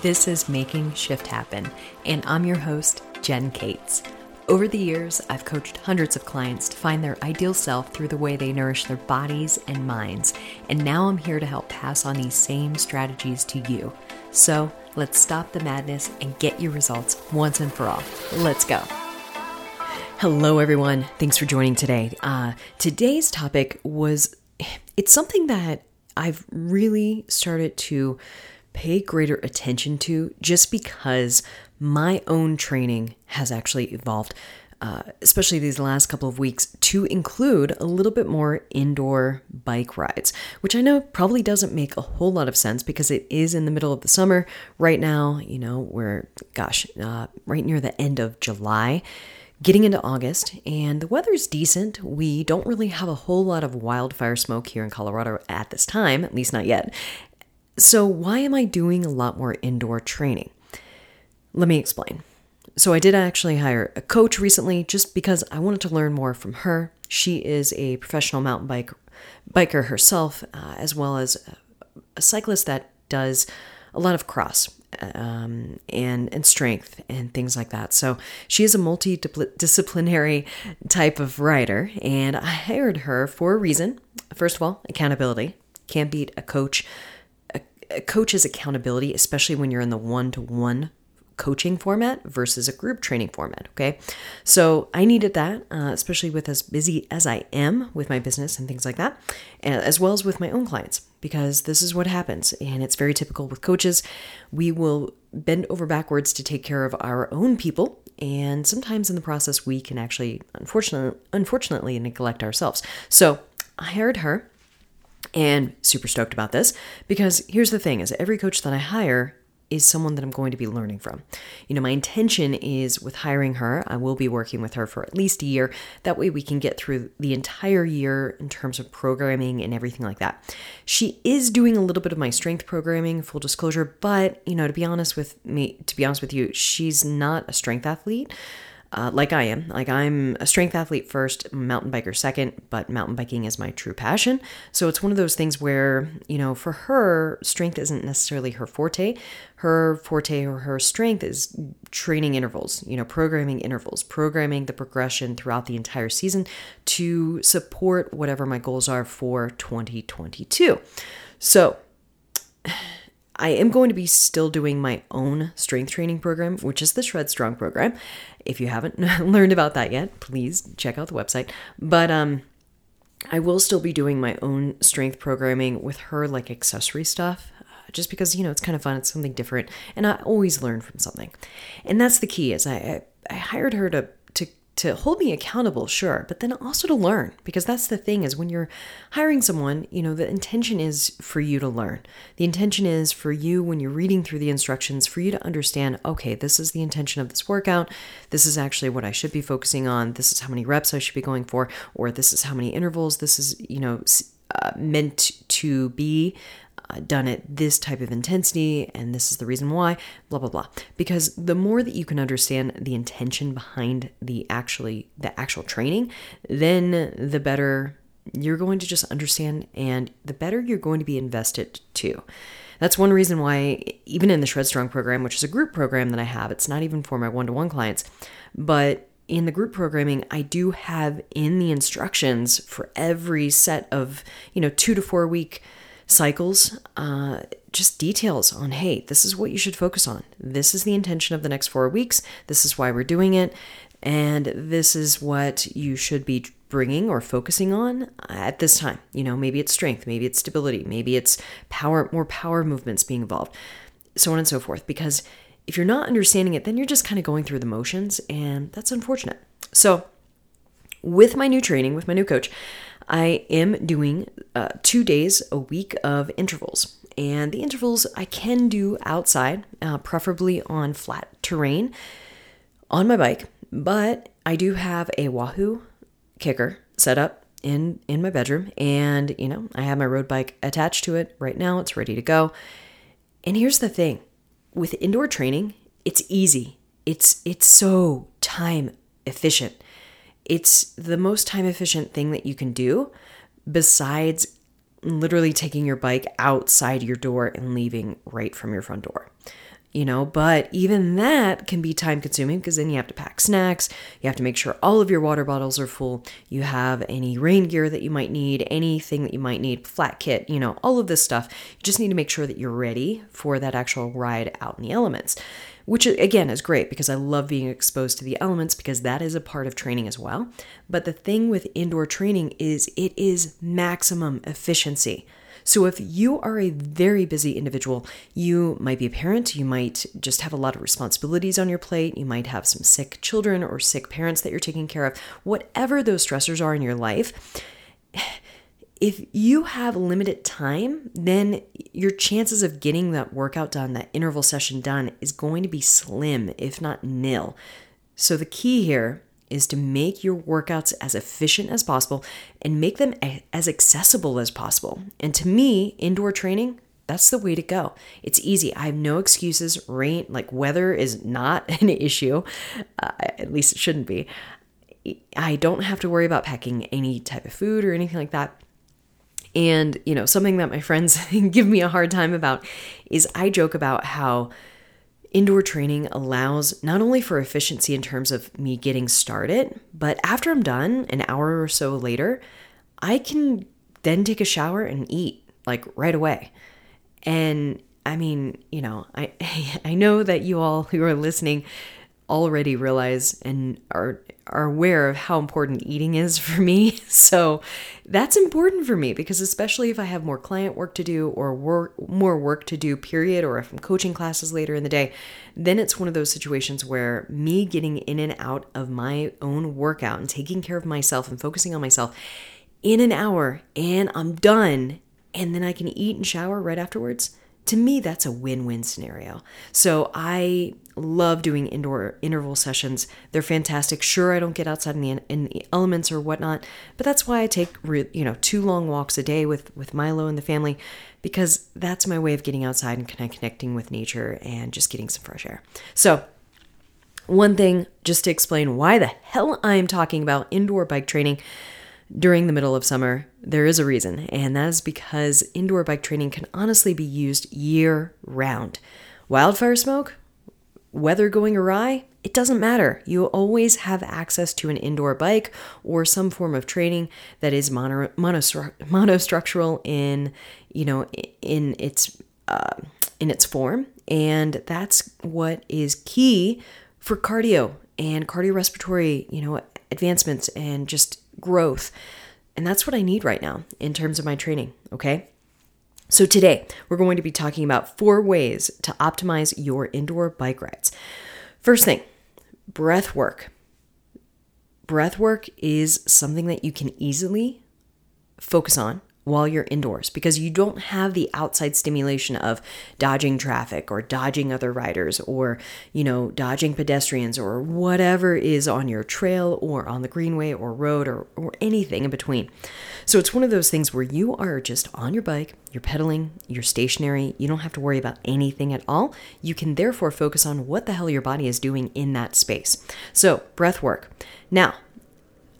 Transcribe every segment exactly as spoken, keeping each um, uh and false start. This is Making Shift Happen, and I'm your host, Jen Cates. Over the years, I've coached hundreds of clients to find their ideal self through the way they nourish their bodies and minds, and now I'm here to help pass on these same strategies to you. So let's stop the madness and get your results once and for all. Let's go. Hello, everyone. Thanks for joining today. Uh, today's topic was, it's something that I've really started to pay greater attention to just because my own training has actually evolved, uh, especially these last couple of weeks, to include a little bit more indoor bike rides, which I know probably doesn't make a whole lot of sense because it is in the middle of the summer right now. You know, we're, gosh, uh, right near the end of July. Getting into August, and the weather's decent. We don't really have a whole lot of wildfire smoke here in Colorado at this time, at least not yet. So why am I doing a lot more indoor training? Let me explain. So I did actually hire a coach recently just because I wanted to learn more from her. She is a professional mountain bike biker herself, uh, as well as a cyclist that does a lot of cross. Um, and, and strength and things like that. So she is a multidisciplinary type of rider, and I hired her for a reason. First of all, accountability. Can't beat a coach. A, a coach's accountability, especially when you're in the one-to-one coaching format versus a group training format. Okay. So I needed that, uh, especially with as busy as I am with my business and things like that, as well as with my own clients. Because this is what happens, and it's very typical with coaches. We will bend over backwards to take care of our own people, and sometimes in the process, we can actually, unfortunately, unfortunately neglect ourselves. So I hired her, and super stoked about this, because here's the thing, is every coach that I hire is someone that I'm going to be learning from. You know, my intention is with hiring her, I will be working with her for at least a year. That way we can get through the entire year in terms of programming and everything like that. She is doing a little bit of my strength programming, full disclosure, but you know, to be honest with me, to be honest with you, she's not a strength athlete. Uh, like I am. Like I'm a strength athlete first, mountain biker second, but mountain biking is my true passion. So it's one of those things where, you know, for her, strength isn't necessarily her forte. Her forte or her strength is training intervals, you know, programming intervals, programming the progression throughout the entire season to support whatever my goals are for twenty twenty-two. So I am going to be still doing my own strength training program, which is the Shred Strong program. If you haven't learned about that yet, please check out the website. But um, I will still be doing my own strength programming with her, like accessory stuff, just because, you know, it's kind of fun. It's something different. And I always learn from something. And that's the key is I, I, I hired her to to hold me accountable, sure, but then also to learn, because that's the thing is when you're hiring someone, you know, the intention is for you to learn. The intention is for you, when you're reading through the instructions, for you to understand, okay, this is the intention of this workout. This is actually what I should be focusing on. This is how many reps I should be going for, or this is how many intervals. This is, you know, uh, meant to be uh, done at this type of intensity. And this is the reason why, blah, blah, blah. Because the more that you can understand the intention behind the actually, the actual training, then the better you're going to just understand and the better you're going to be invested too. That's one reason why even in the Shred Strong program, which is a group program that I have, it's not even for my one-to-one clients, but in the group programming, I do have in the instructions for every set of, you know, two to four week cycles, uh, just details on, hey, this is what you should focus on. This is the intention of the next four weeks. This is why we're doing it. And this is what you should be bringing or focusing on at this time. You know, maybe it's strength, maybe it's stability, maybe it's power, more power movements being involved, so on and so forth. Because if you're not understanding it, then you're just kind of going through the motions, and that's unfortunate. So with my new training, with my new coach, I am doing uh, two days a week of intervals. And the intervals I can do outside, uh, preferably on flat terrain on my bike. But I do have a Wahoo Kickr set up in, in my bedroom. And, you know, I have my road bike attached to it right now. It's ready to go. And here's the thing. With indoor training, it's easy. It's it's so time efficient. It's the most time efficient thing that you can do besides literally taking your bike outside your door and leaving right from your front door. you know, but even that can be time consuming because then you have to pack snacks. You have to make sure all of your water bottles are full. You have any rain gear that you might need, anything that you might need, flat kit, you know, all of this stuff. You just need to make sure that you're ready for that actual ride out in the elements, which again is great because I love being exposed to the elements because that is a part of training as well. But the thing with indoor training is it is maximum efficiency. So if you are a very busy individual, you might be a parent, you might just have a lot of responsibilities on your plate, you might have some sick children or sick parents that you're taking care of, whatever those stressors are in your life, if you have limited time, then your chances of getting that workout done, that interval session done, is going to be slim, if not nil. So the key here is to make your workouts as efficient as possible and make them a- as accessible as possible. And to me, indoor training, that's the way to go. It's easy. I have no excuses. Rain, like weather is not an issue. Uh, at least it shouldn't be. I don't have to worry about packing any type of food or anything like that. And, you know, something that my friends give me a hard time about is I joke about how indoor training allows not only for efficiency in terms of me getting started, but after I'm done an hour or so later, I can then take a shower and eat like right away. And I mean, you know, I I know that you all who are listening already realize and are are aware of how important eating is for me. So that's important for me because especially if I have more client work to do or work, more work to do period, or if I'm coaching classes later in the day, then it's one of those situations where me getting in and out of my own workout and taking care of myself and focusing on myself in an hour and I'm done and then I can eat and shower right afterwards. To me, that's a win-win scenario. So I love doing indoor interval sessions. They're fantastic. Sure, I don't get outside in the, in the elements or whatnot, but that's why I take re- you know two long walks a day with, with Milo and the family, because that's my way of getting outside and kind of connecting with nature and just getting some fresh air. So one thing, just to explain why the hell I'm talking about indoor bike training during the middle of summer, there is a reason, and that is because indoor bike training can honestly be used year-round. Wildfire smoke, weather going awry, it doesn't matter. You always have access to an indoor bike or some form of training that is mono, monostru- monostructural in, you know, in its uh, in its form, and that's what is key for cardio and cardiorespiratory, you know, advancements and just growth. And that's what I need right now in terms of my training. Okay. So today we're going to be talking about four ways to optimize your indoor bike rides. First thing, breath work. Breath work is something that you can easily focus on while you're indoors because you don't have the outside stimulation of dodging traffic or dodging other riders or, you know, dodging pedestrians or whatever is on your trail or on the greenway or road or, or anything in between. So it's one of those things where you are just on your bike, you're pedaling, you're stationary, you don't have to worry about anything at all. You can therefore focus on what the hell your body is doing in that space. So breath work. Now,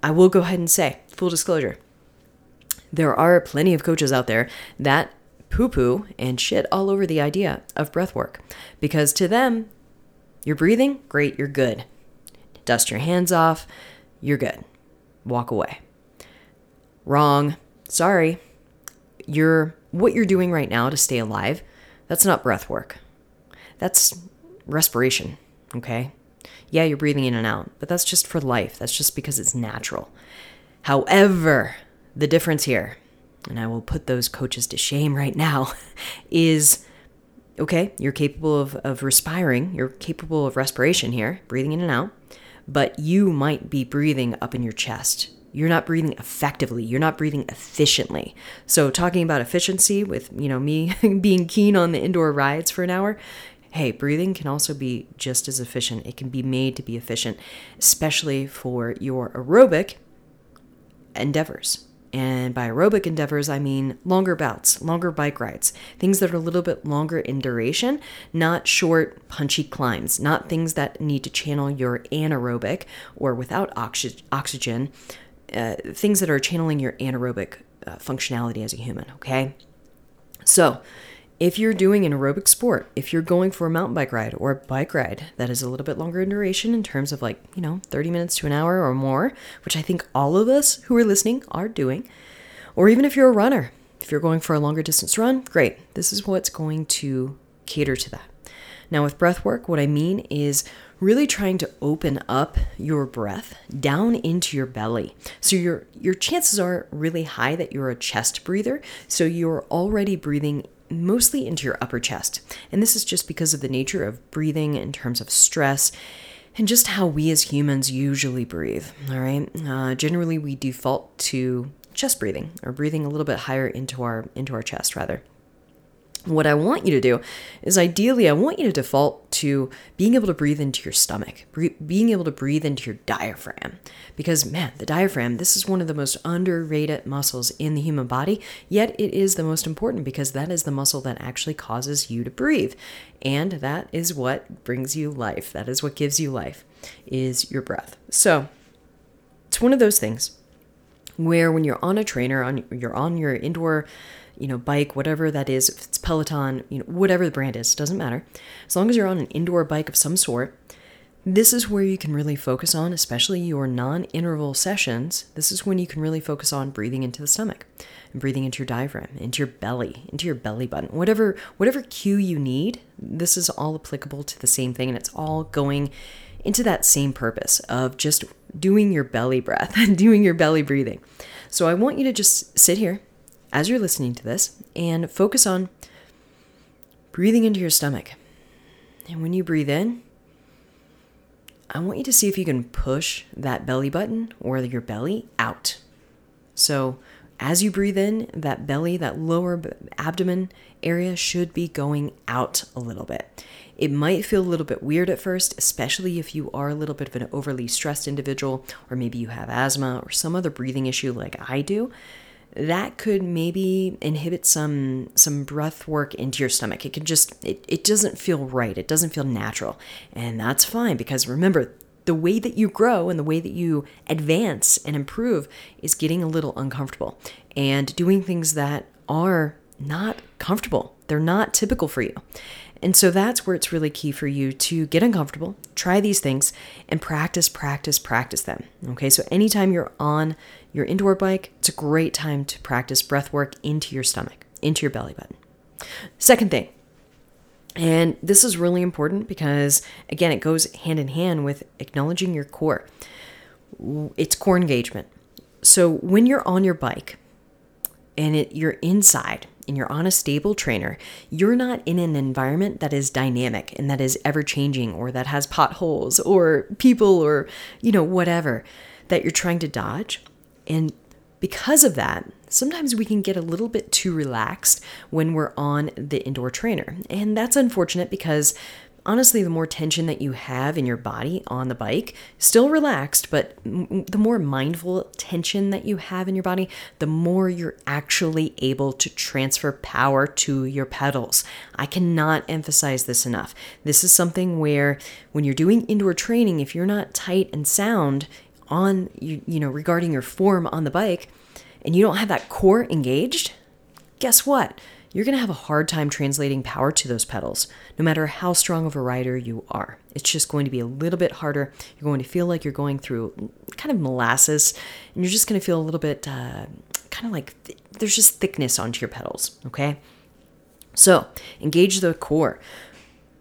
I will go ahead and say, full disclosure, there are plenty of coaches out there that poo-poo and shit all over the idea of breath work because to them, you're breathing, great, you're good. Dust your hands off, you're good. Walk away. Wrong. Sorry. You're what you're doing right now to stay alive, that's not breath work. That's respiration, okay? Yeah, you're breathing in and out, but that's just for life. That's just because it's natural. However, the difference here, and I will put those coaches to shame right now, is, okay, you're capable of, of respiring, you're capable of respiration here, breathing in and out, but you might be breathing up in your chest. You're not breathing effectively. You're not breathing efficiently. So talking about efficiency with, you know, me being keen on the indoor rides for an hour, hey, breathing can also be just as efficient. It can be made to be efficient, especially for your aerobic endeavors. And by aerobic endeavors, I mean longer bouts, longer bike rides, things that are a little bit longer in duration, not short, punchy climbs, not things that need to channel your anaerobic or without oxy- oxygen, uh, things that are channeling your anaerobic uh, functionality as a human, okay? So If you're doing an aerobic sport, if you're going for a mountain bike ride or a bike ride that is a little bit longer in duration in terms of like, you know, thirty minutes to an hour or more, which I think all of us who are listening are doing, or even if you're a runner, if you're going for a longer distance run, great. This is what's going to cater to that. Now with breath work, what I mean is really trying to open up your breath down into your belly. So your your chances are really high that you're a chest breather. So you're already breathing mostly into your upper chest. And this is just because of the nature of breathing in terms of stress and just how we as humans usually breathe, all right? Uh, generally, we default to chest breathing or breathing a little bit higher into our into our chest rather. What I want you to do is ideally, I want you to default to being able to breathe into your stomach, bre- being able to breathe into your diaphragm. Because man, the diaphragm, this is one of the most underrated muscles in the human body, yet it is the most important because that is the muscle that actually causes you to breathe. And that is what brings you life. That is what gives you life, is your breath. So it's one of those things where when you're on a trainer, on you're on your indoor you know, bike, whatever that is, if it's Peloton, you know, whatever the brand is, doesn't matter. As long as you're on an indoor bike of some sort, this is where you can really focus on, especially your non-interval sessions. This is when you can really focus on breathing into the stomach and breathing into your diaphragm, into your belly, into your belly button, whatever, whatever cue you need. This is all applicable to the same thing. And it's all going into that same purpose of just doing your belly breath and doing your belly breathing. So I want you to just sit here as you're listening to this, and focus on breathing into your stomach. And when you breathe in, I want you to see if you can push that belly button or your belly out. So as you breathe in, that belly, that lower abdomen area should be going out a little bit. It might feel a little bit weird at first, especially if you are a little bit of an overly stressed individual, or maybe you have asthma or some other breathing issue like I do. That could maybe inhibit some some breath work into your stomach. It can just, it, it doesn't feel right. It doesn't feel natural. And that's fine because remember, the way that you grow and the way that you advance and improve is getting a little uncomfortable and doing things that are not comfortable. They're not typical for you. And so that's where it's really key for you to get uncomfortable, try these things, and practice, practice, practice them. Okay, so anytime you're on your indoor bike, it's a great time to practice breath work into your stomach, into your belly button. Second thing, and this is really important because, again, it goes hand in hand with acknowledging your core. It's core engagement. So when you're on your bike and it, you're inside, and you're on a stable trainer, you're not in an environment that is dynamic and that is ever-changing or that has potholes or people or, you know, whatever that you're trying to dodge. And because of that, sometimes we can get a little bit too relaxed when we're on the indoor trainer. And that's unfortunate because honestly, the more tension that you have in your body on the bike, still relaxed, but m- the more mindful tension that you have in your body, the more you're actually able to transfer power to your pedals. I cannot emphasize this enough. This is something where when you're doing indoor training, if you're not tight and sound on, you, you know, regarding your form on the bike and you don't have that core engaged, guess what? You're going to have a hard time translating power to those pedals, no matter how strong of a rider you are. It's just going to be a little bit harder. You're going to feel like you're going through kind of molasses, and you're just going to feel a little bit uh, kind of like th- there's just thickness onto your pedals, okay? So engage the core.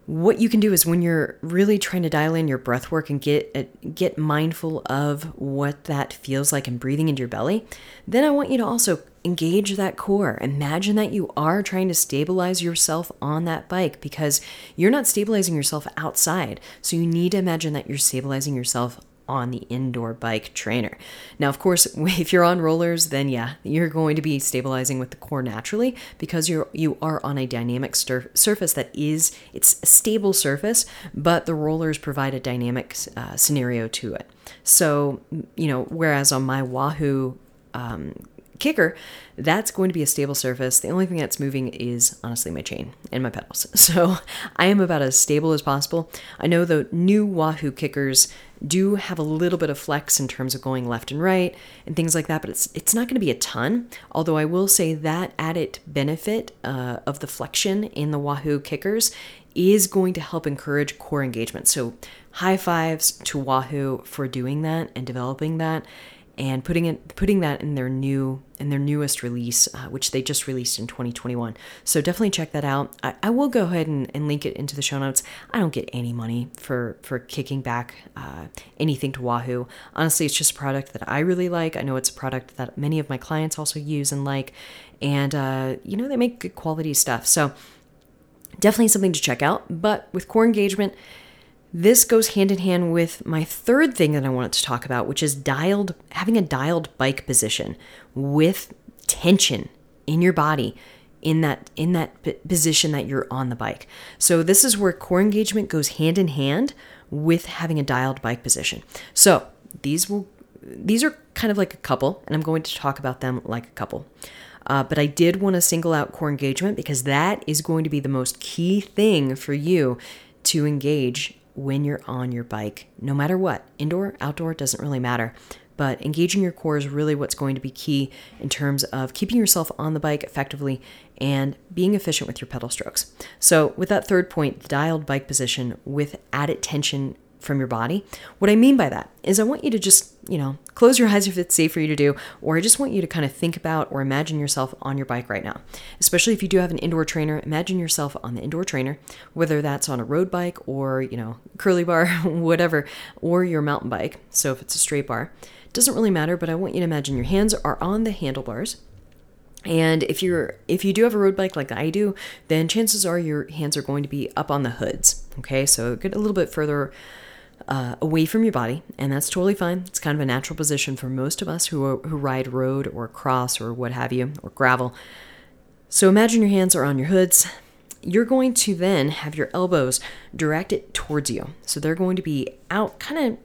What you can do is when you're really trying to dial in your breath work and get get mindful of what that feels like and breathing into your belly, then I want you to also engage that core. Imagine that you are trying to stabilize yourself on that bike because you're not stabilizing yourself outside. So you need to imagine that you're stabilizing yourself on the indoor bike trainer. Now, of course, if you're on rollers, then yeah, you're going to be stabilizing with the core naturally because you're, you are on a dynamic sur- surface that is, it's a stable surface, but the rollers provide a dynamic uh, scenario to it. So, you know, whereas on my Wahoo um, Kickr, that's going to be a stable surface. The only thing that's moving is honestly my chain and my pedals. So I am about as stable as possible. I know the new Wahoo Kickrs do have a little bit of flex in terms of going left and right and things like that, but it's it's not going to be a ton. Although I will say that added benefit uh, of the flexion in the Wahoo Kickrs is going to help encourage core engagement. So high fives to Wahoo for doing that and developing that and putting it putting that in their new in their newest release, uh, which they just released in twenty twenty-one. So definitely check that out. I, I will go ahead and, and link it into the show notes. I don't get any money for for kicking back uh, anything to Wahoo. Honestly, it's just a product that I really like. I know it's a product that many of my clients also use and like, and uh, you know, they make good quality stuff. So definitely something to check out. But with core engagement, this goes hand in hand with my third thing that I wanted to talk about, which is dialed, having a dialed bike position with tension in your body in that in that p- position that you're on the bike. So this is where core engagement goes hand in hand with having a dialed bike position. So these will these are kind of like a couple, and I'm going to talk about them like a couple. Uh, but I did want to single out core engagement because that is going to be the most key thing for you to engage when you're on your bike, no matter what. Indoor, outdoor, doesn't really matter. But engaging your core is really what's going to be key in terms of keeping yourself on the bike effectively and being efficient with your pedal strokes. So with that third point, the dialed bike position with added tension from your body. What I mean by that is I want you to just, you know, close your eyes if it's safe for you to do, or I just want you to kind of think about or imagine yourself on your bike right now. Especially if you do have an indoor trainer, imagine yourself on the indoor trainer, whether that's on a road bike or, you know, curly bar, whatever, or your mountain bike. So if it's a straight bar, it doesn't really matter, but I want you to imagine your hands are on the handlebars. And if you're, if you do have a road bike like I do, then chances are your hands are going to be up on the hoods. Okay. So get a little bit further Uh, away from your body, and that's totally fine. It's kind of a natural position for most of us who are, who ride road or cross or what have you, or gravel. So imagine your hands are on your hoods. You're going to then have your elbows directed towards you. So they're going to be out, kind of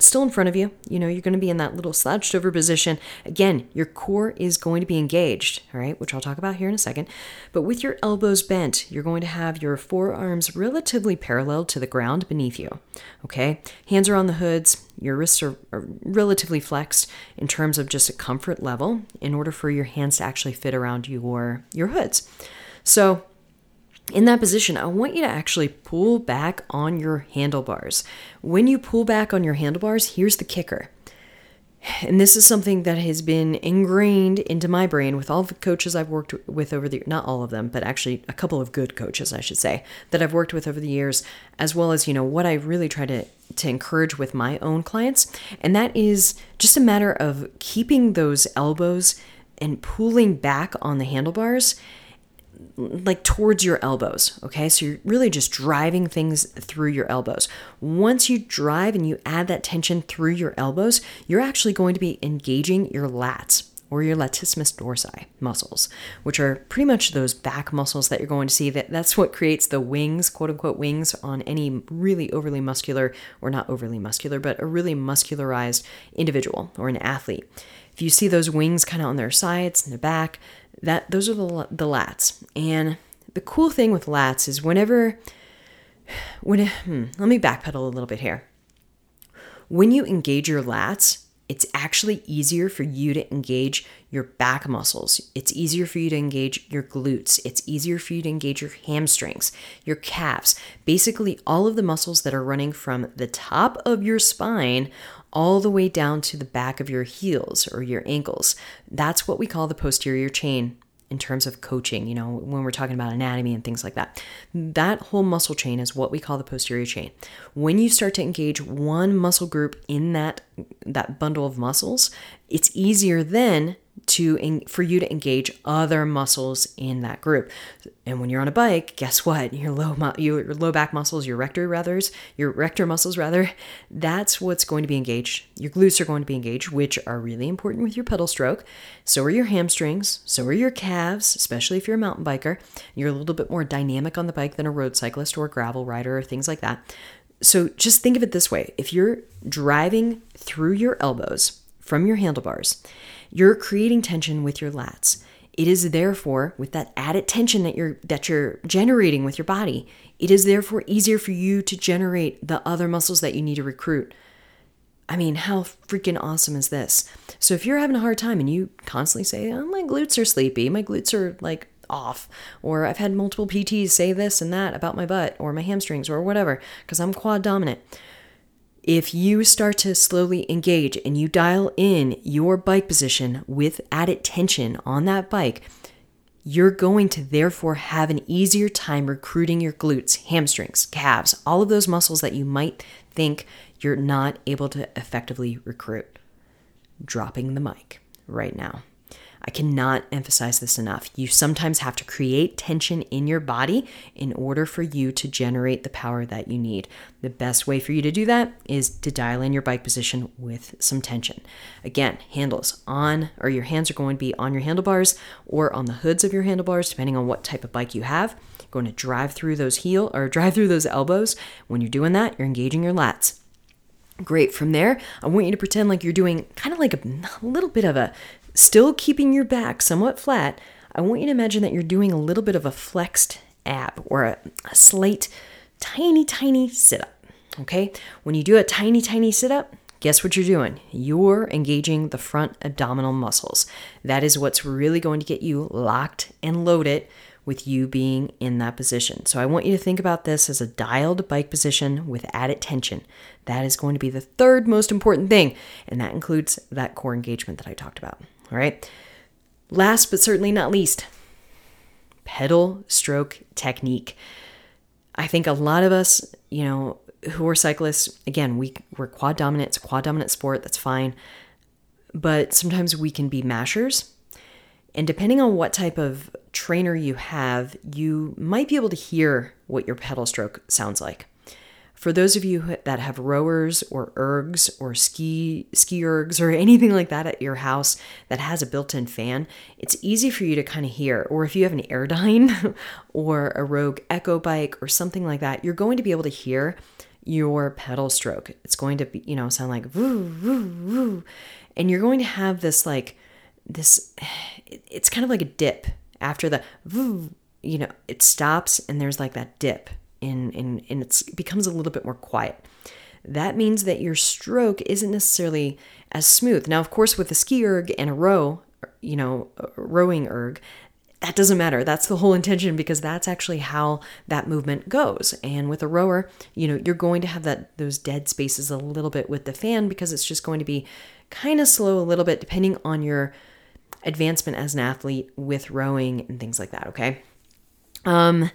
still in front of you. You know, you're going to be in that little slouched over position. Again, your core is going to be engaged, all right, which I'll talk about here in a second. But with your elbows bent, you're going to have your forearms relatively parallel to the ground beneath you. Okay, hands are on the hoods, your wrists are, are relatively flexed in terms of just a comfort level in order for your hands to actually fit around your, your hoods. So in that position, I want you to actually pull back on your handlebars. When you pull back on your handlebars, here's the kicker. And this is something that has been ingrained into my brain with all the coaches I've worked with over the, not all of them, but actually a couple of good coaches, I should say, that I've worked with over the years, as well as, you know, what I really try to, to encourage with my own clients. And that is just a matter of keeping those elbows and pulling back on the handlebars, like towards your elbows. Okay. So you're really just driving things through your elbows. Once you drive and you add that tension through your elbows, you're actually going to be engaging your lats or your latissimus dorsi muscles, which are pretty much those back muscles that you're going to see. That that's what creates the wings, quote unquote wings, on any really overly muscular, or not overly muscular, but a really muscularized individual or an athlete. If you see those wings kind of on their sides and their back, That those are the the lats. And the cool thing with lats is whenever, when hmm, let me backpedal a little bit here. When you engage your lats, it's actually easier for you to engage your back muscles. It's easier for you to engage your glutes. It's easier for you to engage your hamstrings, your calves, basically all of the muscles that are running from the top of your spine all the way down to the back of your heels or your ankles. That's what we call the posterior chain in terms of coaching, you know, when we're talking about anatomy and things like that. That whole muscle chain is what we call the posterior chain. When you start to engage one muscle group in that that bundle of muscles, it's easier then to for you to engage other muscles in that group. And when you're on a bike, guess what? Your low mu- your low back muscles, your rector rather, your rector muscles rather, that's what's going to be engaged. Your glutes are going to be engaged, which are really important with your pedal stroke. So are your hamstrings, so are your calves, especially if you're a mountain biker. You're a little bit more dynamic on the bike than a road cyclist or a gravel rider or things like that. So just think of it this way. If you're driving through your elbows from your handlebars, you're creating tension with your lats. It is therefore, with that added tension that you're that you're generating with your body, it is therefore easier for you to generate the other muscles that you need to recruit. I mean, how freaking awesome is this? So if you're having a hard time and you constantly say, oh, my glutes are sleepy, my glutes are like off, or I've had multiple P Ts say this and that about my butt or my hamstrings or whatever, because I'm quad dominant. If you start to slowly engage and you dial in your bike position with added tension on that bike, you're going to therefore have an easier time recruiting your glutes, hamstrings, calves, all of those muscles that you might think you're not able to effectively recruit. Dropping the mic right now. I cannot emphasize this enough. You sometimes have to create tension in your body in order for you to generate the power that you need. The best way for you to do that is to dial in your bike position with some tension. Again, handles on, or your hands are going to be on your handlebars or on the hoods of your handlebars, depending on what type of bike you have. You're going to drive through those heel or drive through those elbows. When you're doing that, you're engaging your lats. Great. From there, I want you to pretend like you're doing kind of like a, a little bit of a, still keeping your back somewhat flat. I want you to imagine that you're doing a little bit of a flexed ab or a, a slight, tiny, tiny sit-up. Okay. When you do a tiny, tiny sit-up, guess what you're doing? You're engaging the front abdominal muscles. That is what's really going to get you locked and loaded with you being in that position. So I want you to think about this as a dialed bike position with added tension. That is going to be the third most important thing, and that includes that core engagement that I talked about. All right. Last but certainly not least, pedal stroke technique. I think a lot of us, you know, who are cyclists, again, we, we're quad dominant. It's a quad dominant sport. That's fine. But sometimes we can be mashers. And depending on what type of trainer you have, you might be able to hear what your pedal stroke sounds like. For those of you that have rowers or ergs or ski ski ergs or anything like that at your house that has a built-in fan, it's easy for you to kind of hear. Or if you have an Airdyne or a Rogue Echo bike or something like that, you're going to be able to hear your pedal stroke. It's going to be, you know, sound like woo, woo, woo. And you're going to have this like this, it's kind of like a dip after the, you know, it stops and there's like that dip and, and, and it's, it becomes a little bit more quiet. That means that your stroke isn't necessarily as smooth. Now, of course, with a ski erg and a row, you know, rowing erg, that doesn't matter. That's the whole intention because that's actually how that movement goes. And with a rower, you know, you're going to have that those dead spaces a little bit with the fan because it's just going to be kind of slow a little bit depending on your advancement as an athlete with rowing and things like that. Okay. Um,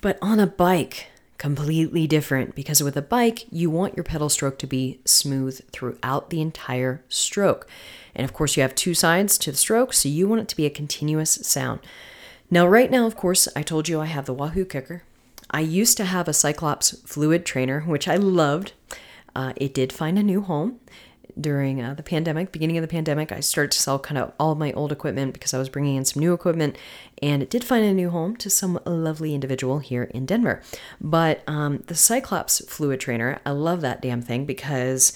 but on a bike, completely different because with a bike, you want your pedal stroke to be smooth throughout the entire stroke. And of course you have two sides to the stroke. So you want it to be a continuous sound. Now, right now, of course, I told you I have the Wahoo Kickr. I used to have a Cyclops Fluid Trainer, which I loved. Uh, it did find a new home. During uh, the pandemic, beginning of the pandemic, I started to sell kind of all of my old equipment because I was bringing in some new equipment, and it did find a new home to some lovely individual here in Denver. But um, the Cyclops Fluid Trainer, I love that damn thing because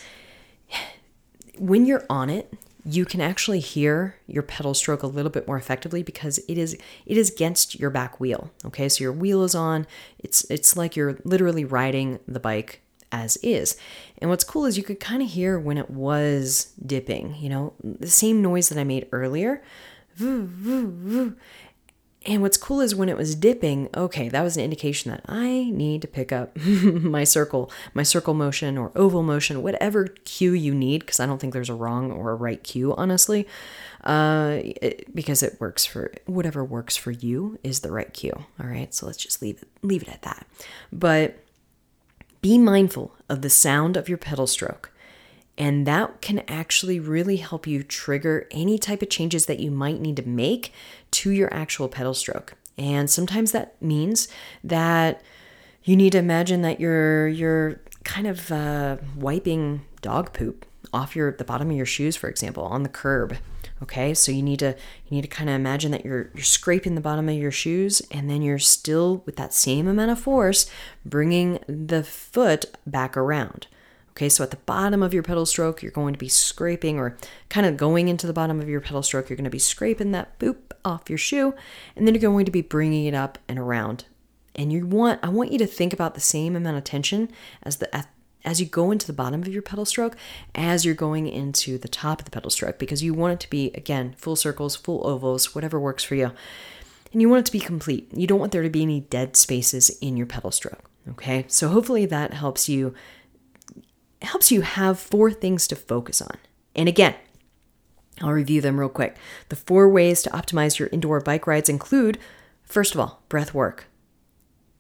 when you're on it, you can actually hear your pedal stroke a little bit more effectively because it is it is against your back wheel. Okay, so your wheel is on. It's it's like you're literally riding the bike as is. And what's cool is you could kind of hear when it was dipping, you know, the same noise that I made earlier. And what's cool is when it was dipping, okay, that was an indication that I need to pick up my circle, my circle motion or oval motion, whatever cue you need, because I don't think there's a wrong or a right cue, honestly, uh, it, because it works for whatever works for you is the right cue. All right. So let's just leave it, leave it at that. But be mindful of the sound of your pedal stroke, and that can actually really help you trigger any type of changes that you might need to make to your actual pedal stroke. And sometimes that means that you need to imagine that you're you're kind of uh, wiping dog poop off your the bottom of your shoes, for example, on the curb. Okay, so you need to you need to kind of imagine that you're you're scraping the bottom of your shoes, and then you're still with that same amount of force bringing the foot back around. Okay, so at the bottom of your pedal stroke, you're going to be scraping or kind of going into the bottom of your pedal stroke. You're going to be scraping that boop off your shoe, and then you're going to be bringing it up and around. And you want, I want you to think about the same amount of tension as the as you go into the bottom of your pedal stroke as you're going into the top of the pedal stroke, because you want it to be, again, full circles, full ovals, whatever works for you. And you want it to be complete. You don't want there to be any dead spaces in your pedal stroke. Okay, so hopefully that helps you helps you have four things to focus on. And again, I'll review them real quick. The four ways to optimize your indoor bike rides include, first of all, breath work.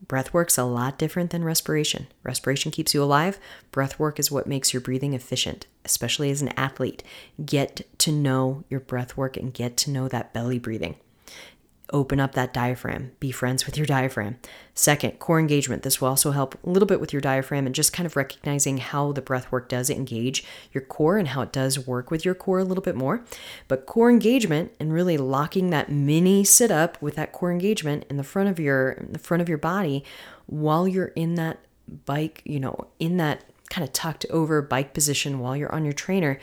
Breath work's a lot different than respiration. Respiration keeps you alive. Breath work is what makes your breathing efficient, especially as an athlete. Get to know your breath work and get to know that belly breathing. Open up that diaphragm. Be friends with your diaphragm. Second, core engagement. This will also help a little bit with your diaphragm and just kind of recognizing how the breath work does engage your core and how it does work with your core a little bit more. But core engagement and really locking that mini sit up with that core engagement in the front of your in the front of your body while you're in that bike, you know, in that kind of tucked over bike position while you're on your trainer.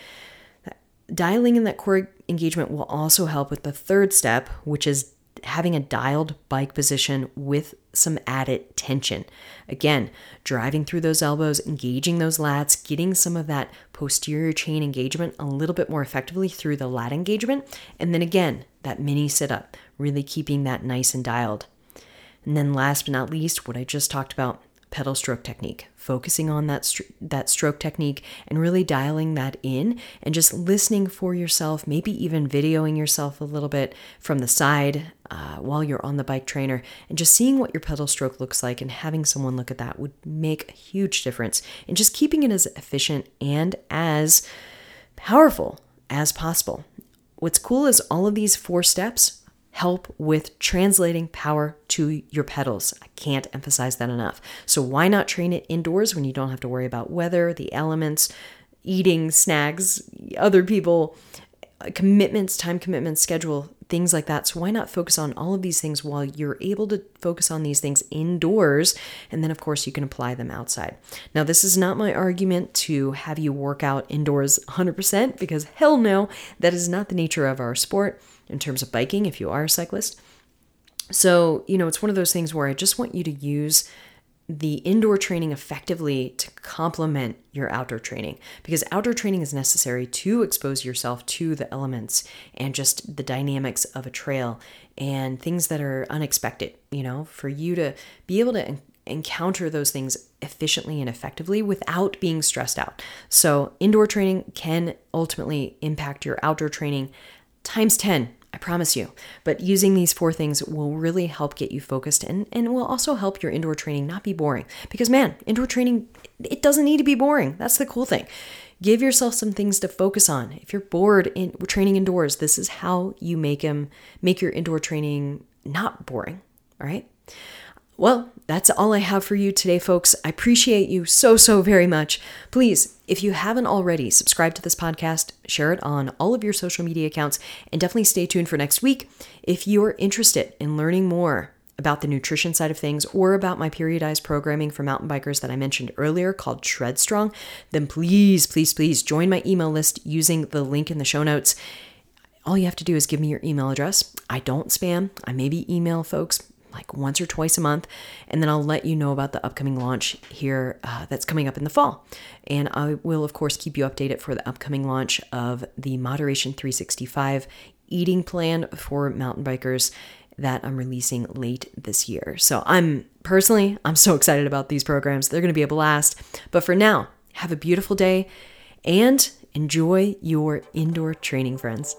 Dialing in that core engagement will also help with the third step, which is having a dialed bike position with some added tension. Again, driving through those elbows, engaging those lats, getting some of that posterior chain engagement a little bit more effectively through the lat engagement. And then again, that mini sit-up, really keeping that nice and dialed. And then last but not least, what I just talked about, pedal stroke technique, focusing on that, stro- that stroke technique and really dialing that in and just listening for yourself, maybe even videoing yourself a little bit from the side uh, while you're on the bike trainer and just seeing what your pedal stroke looks like and having someone look at that would make a huge difference and just keeping it as efficient and as powerful as possible. What's cool is all of these four steps help with translating power to your pedals. I can't emphasize that enough. So why not train it indoors when you don't have to worry about weather, the elements, eating, snacks, other people, commitments, time commitments, schedule, things like that. So why not focus on all of these things while you're able to focus on these things indoors? And then of course you can apply them outside. Now this is not my argument to have you work out indoors one hundred percent because hell no, that is not the nature of our sport. In terms of biking, if you are a cyclist. So, you know, it's one of those things where I just want you to use the indoor training effectively to complement your outdoor training, because outdoor training is necessary to expose yourself to the elements and just the dynamics of a trail and things that are unexpected, you know, for you to be able to encounter those things efficiently and effectively without being stressed out. So indoor training can ultimately impact your outdoor training times ten, I promise you. But using these four things will really help get you focused and, and will also help your indoor training not be boring. Because man, indoor training, it doesn't need to be boring. That's the cool thing. Give yourself some things to focus on. If you're bored in training indoors, this is how you make them, make your indoor training not boring. All right. Well, that's all I have for you today, folks. I appreciate you so, so very much. Please, if you haven't already, subscribe to this podcast, share it on all of your social media accounts, and definitely stay tuned for next week. If you're interested in learning more about the nutrition side of things or about my periodized programming for mountain bikers that I mentioned earlier called Shred Strong, then please, please, please join my email list using the link in the show notes. All you have to do is give me your email address. I don't spam. I maybe email folks like once or twice a month, and then I'll let you know about the upcoming launch here uh, that's coming up in the fall. And I will, of course, keep you updated for the upcoming launch of the Moderation three sixty-five eating plan for mountain bikers that I'm releasing late this year. So I'm personally, I'm so excited about these programs. They're going to be a blast. But for now, have a beautiful day and enjoy your indoor training, friends.